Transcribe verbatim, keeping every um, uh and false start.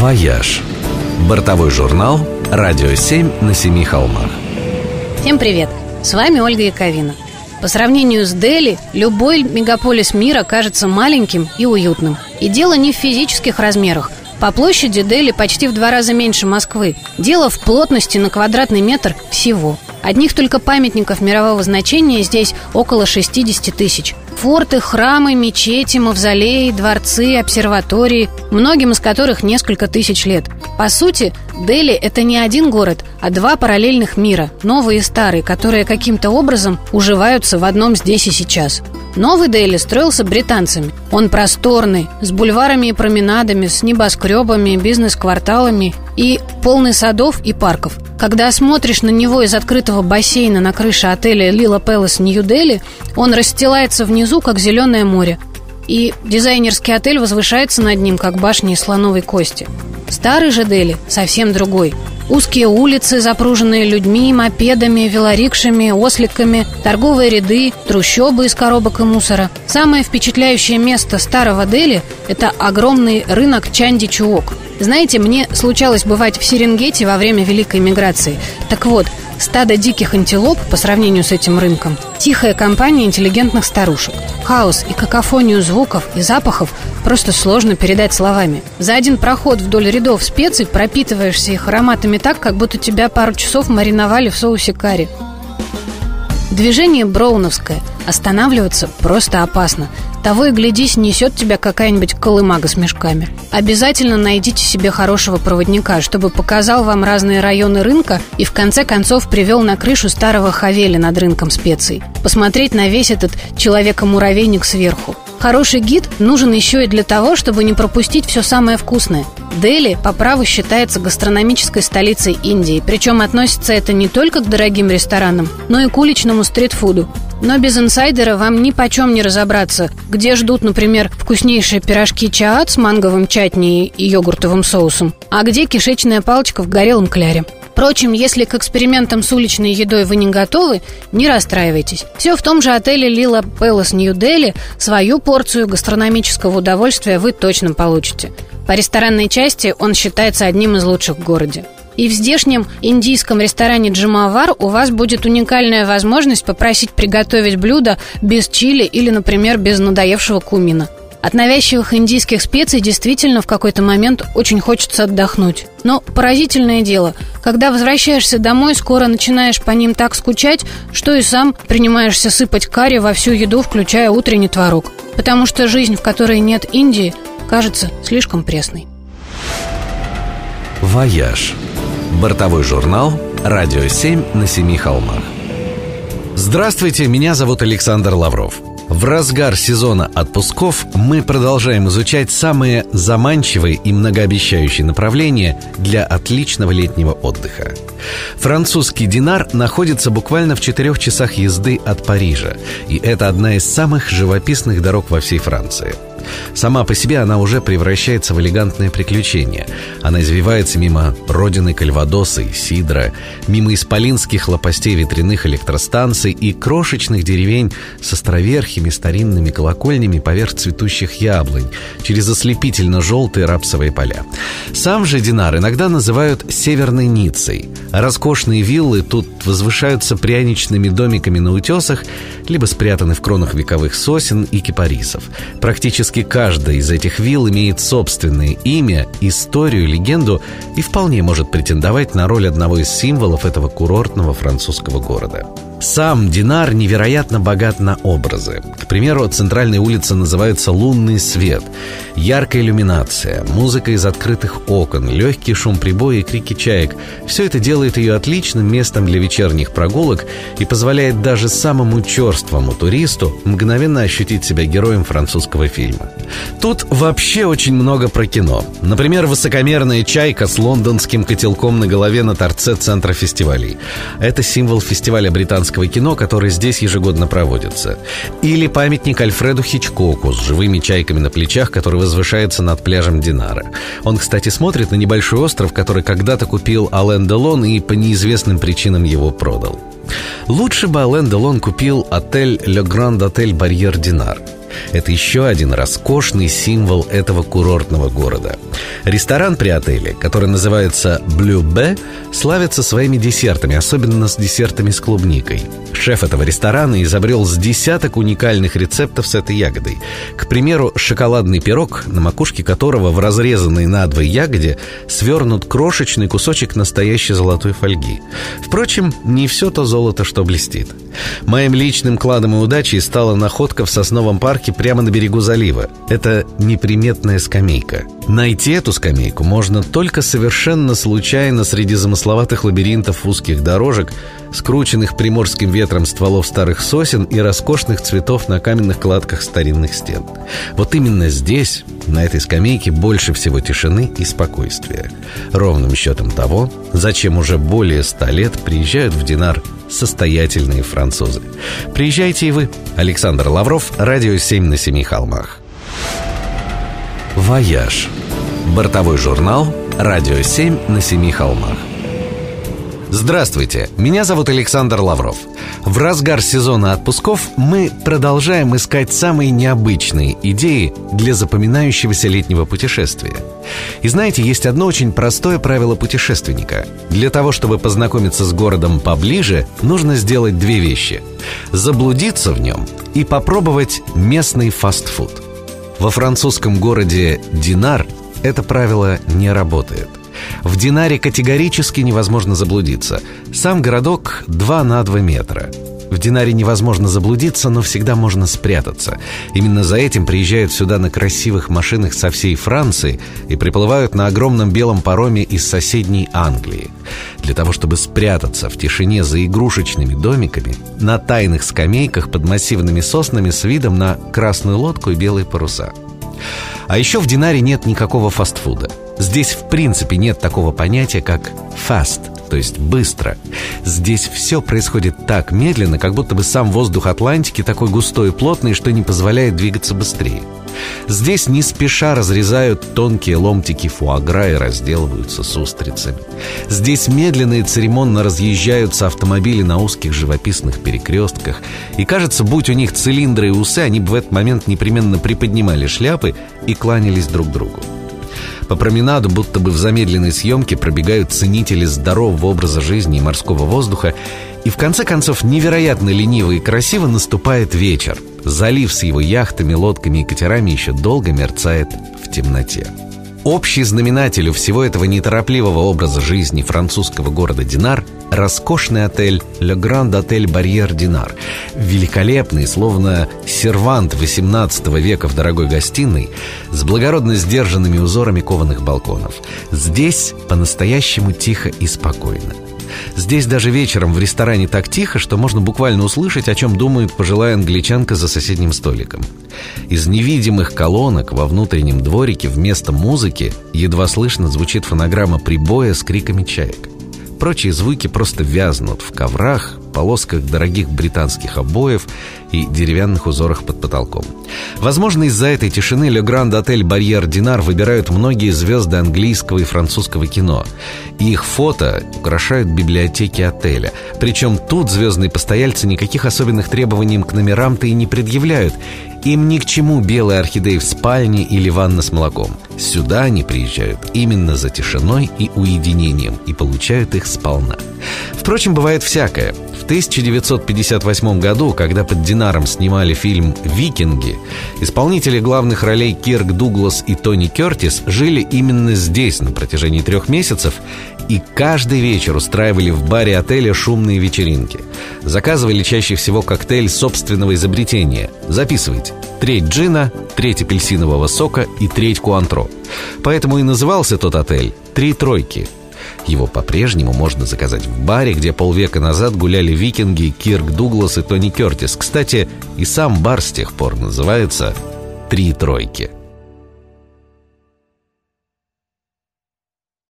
«Вояж». Бортовой журнал «Радио семь на семи холмах». Всем привет! С вами Ольга Яковина. По сравнению с Дели, любой мегаполис мира кажется маленьким и уютным. И дело не в физических размерах. По площади Дели почти в два раза меньше Москвы. Дело в плотности на квадратный метр всего. Одних только памятников мирового значения здесь около шестьдесят тысяч. Форты, храмы, мечети, мавзолеи, дворцы, обсерватории, многим из которых несколько тысяч лет. По сути, Дели – это не один город, а два параллельных мира, новый и старый, которые каким-то образом уживаются в одном здесь и сейчас. Новый Дели строился британцами. Он просторный, с бульварами и променадами, с небоскребами, бизнес-кварталами и полный садов и парков. Когда смотришь на него из открытого бассейна на крыше отеля Leela Palace New Delhi, он расстилается внизу, как зеленое море, и дизайнерский отель возвышается над ним, как башня из слоновой кости. Старый же Дели совсем другой. Узкие улицы, запруженные людьми, мопедами, велорикшами, осликами, торговые ряды, трущобы из коробок и мусора. Самое впечатляющее место старого Дели – это огромный рынок Чанди Чуок. Знаете, мне случалось бывать в Серенгети во время Великой миграции. Так вот, стадо диких антилоп по сравнению с этим рынком – тихая компания интеллигентных старушек. Хаос и какофонию звуков и запахов просто сложно передать словами. За один проход вдоль рядов специй пропитываешься их ароматами так, как будто тебя пару часов мариновали в соусе карри. Движение броуновское. Останавливаться просто опасно. Того и гляди, снесет тебя какая-нибудь колымага с мешками. Обязательно найдите себе хорошего проводника, чтобы показал вам разные районы рынка и в конце концов привел на крышу старого хавеля над рынком специй. Посмотреть на весь этот человека-муравейник сверху. Хороший гид нужен еще и для того, чтобы не пропустить все самое вкусное. Дели по праву считается гастрономической столицей Индии, причем относится это не только к дорогим ресторанам, но и к уличному стритфуду. Но без инсайдера вам ни почем не разобраться, где ждут, например, вкуснейшие пирожки чаат с манговым чатни и йогуртовым соусом, а где кишечная палочка в горелом кляре. Впрочем, если к экспериментам с уличной едой вы не готовы, не расстраивайтесь. Все в том же отеле Leela Palace New Delhi свою порцию гастрономического удовольствия вы точно получите. По ресторанной части он считается одним из лучших в городе. И в здешнем индийском ресторане «Джимавар» у вас будет уникальная возможность попросить приготовить блюдо без чили или, например, без надоевшего кумина. От навязчивых индийских специй действительно в какой-то момент очень хочется отдохнуть. Но поразительное дело, когда возвращаешься домой, скоро начинаешь по ним так скучать, что и сам принимаешься сыпать карри во всю еду, включая утренний творог. Потому что жизнь, в которой нет Индии, кажется слишком пресной. «Вояж». Бортовой журнал «Радио семь на семи холмах». Здравствуйте, меня зовут Александр Лавров. В разгар сезона отпусков мы продолжаем изучать самые заманчивые и многообещающие направления для отличного летнего отдыха. Французский Динар находится буквально в четырех часах езды от Парижа, и это одна из самых живописных дорог во всей Франции. Сама по себе она уже превращается в элегантное приключение. Она извивается мимо родины кальвадоса и сидра, мимо исполинских лопастей ветряных электростанций и крошечных деревень с островерхими старинными колокольнями поверх цветущих яблонь, через ослепительно-желтые рапсовые поля. Сам же Динар иногда называют «Северной Ниццей». Роскошные виллы тут возвышаются пряничными домиками на утесах, либо спрятаны в кронах вековых сосен и кипарисов. Практически каждая из этих вилл имеет собственное имя, историю, легенду и вполне может претендовать на роль одного из символов этого курортного французского города. Сам Динар невероятно богат на образы. К примеру, центральная улица называется «Лунный свет». Яркая иллюминация, музыка из открытых окон, легкий шум прибоя и крики чаек – все это делает ее отличным местом для вечерних прогулок и позволяет даже самому черствому туристу мгновенно ощутить себя героем французского фильма. Тут вообще очень много про кино. Например, высокомерная чайка с лондонским котелком на голове на торце центра фестивалей. Это символ фестиваля британского кино, который здесь ежегодно проводится. Или памятник Альфреду Хичкоку с живыми чайками на плечах, который возвышается над пляжем Динара. Он, кстати, смотрит на небольшой остров, который когда-то купил Ален Делон и по неизвестным причинам его продал. Лучше бы Ален Делон купил отель Le Grand Hôtel Barrière Dinard. Это еще один роскошный символ этого курортного города. Ресторан при отеле, который называется Blue Bay, славится своими десертами, особенно с десертами с клубникой. Шеф этого ресторана изобрел с десяток уникальных рецептов с этой ягодой. К примеру, шоколадный пирог, на макушке которого в разрезанной надвое ягоде свернут крошечный кусочек настоящей золотой фольги. Впрочем, не все то золото, что блестит. Моим личным кладом и удачей стала находка в сосновом парке прямо на берегу залива. Это неприметная скамейка. Найти эту скамейку можно только совершенно случайно среди замысловатых лабиринтов узких дорожек, скрученных приморским ветром стволов старых сосен и роскошных цветов на каменных кладках старинных стен. Вот именно здесь, на этой скамейке, больше всего тишины и спокойствия. Ровным счетом того, зачем уже более ста лет приезжают в Динар состоятельные французы. Приезжайте и вы. Александр Лавров, Радио семь на семи холмах. Вояж. Бортовой журнал «Радио семь на семи холмах». Здравствуйте, меня зовут Александр Лавров. В разгар сезона отпусков мы продолжаем искать самые необычные идеи для запоминающегося летнего путешествия. И знаете, есть одно очень простое правило путешественника. Для того, чтобы познакомиться с городом поближе, нужно сделать две вещи: заблудиться в нем и попробовать местный фастфуд. Во французском городе Динар это правило не работает. В Динаре категорически невозможно заблудиться. Сам городок два на два метра. В Динаре невозможно заблудиться, но всегда можно спрятаться. Именно за этим приезжают сюда на красивых машинах со всей Франции и приплывают на огромном белом пароме из соседней Англии. Для того, чтобы спрятаться в тишине за игрушечными домиками, на тайных скамейках под массивными соснами с видом на красную лодку и белые паруса. А еще в Динаре нет никакого фастфуда. Здесь в принципе нет такого понятия, как «fast», то есть «быстро». Здесь все происходит так медленно, как будто бы сам воздух Атлантики такой густой и плотный, что не позволяет двигаться быстрее. Здесь не спеша разрезают тонкие ломтики фуагра и разделываются с устрицами. Здесь медленно и церемонно разъезжаются автомобили на узких живописных перекрестках. И кажется, будь у них цилиндры и усы, они бы в этот момент непременно приподнимали шляпы и кланялись друг другу. По променаду, будто бы в замедленной съемке, пробегают ценители здорового образа жизни и морского воздуха. И в конце концов, невероятно лениво и красиво наступает вечер. Залив с его яхтами, лодками и катерами еще долго мерцает в темноте. Общий знаменатель у всего этого неторопливого образа жизни французского города Динар – роскошный отель Le Grand Hôtel Barrière Dinard. Великолепный, словно сервант восемнадцатого века в дорогой гостиной, с благородно сдержанными узорами кованых балконов. Здесь по-настоящему тихо и спокойно. Здесь даже вечером в ресторане так тихо, что можно буквально услышать, о чем думает пожилая англичанка за соседним столиком. Из невидимых колонок во внутреннем дворике вместо музыки едва слышно звучит фонограмма прибоя с криками чаек. Прочие звуки просто вязнут в коврах, полосках дорогих британских обоев и деревянных узорах под потолком. Возможно, из-за этой тишины Le Grand Hôtel Barrière Dinard выбирают многие звезды английского и французского кино. И их фото украшают библиотеки отеля. Причем тут звездные постояльцы никаких особенных требований к номерам-то и не предъявляют. Им ни к чему белые орхидеи в спальне или ванна с молоком. Сюда они приезжают именно за тишиной и уединением и получают их сполна. Впрочем, бывает всякое. В тысяча девятьсот пятьдесят восьмом году, когда под Динаром снимали фильм «Викинги», исполнители главных ролей Кирк Дуглас и Тони Кёртис жили именно здесь на протяжении трех месяцев и каждый вечер устраивали в баре отеля шумные вечеринки. Заказывали чаще всего коктейль собственного изобретения. Записывайте: треть джина, треть апельсинового сока и треть куантро. Поэтому и назывался тот отель «Три тройки». Его по-прежнему можно заказать в баре, где полвека назад гуляли викинги Кирк Дуглас и Тони Кёртис. Кстати, и сам бар с тех пор называется «Три тройки».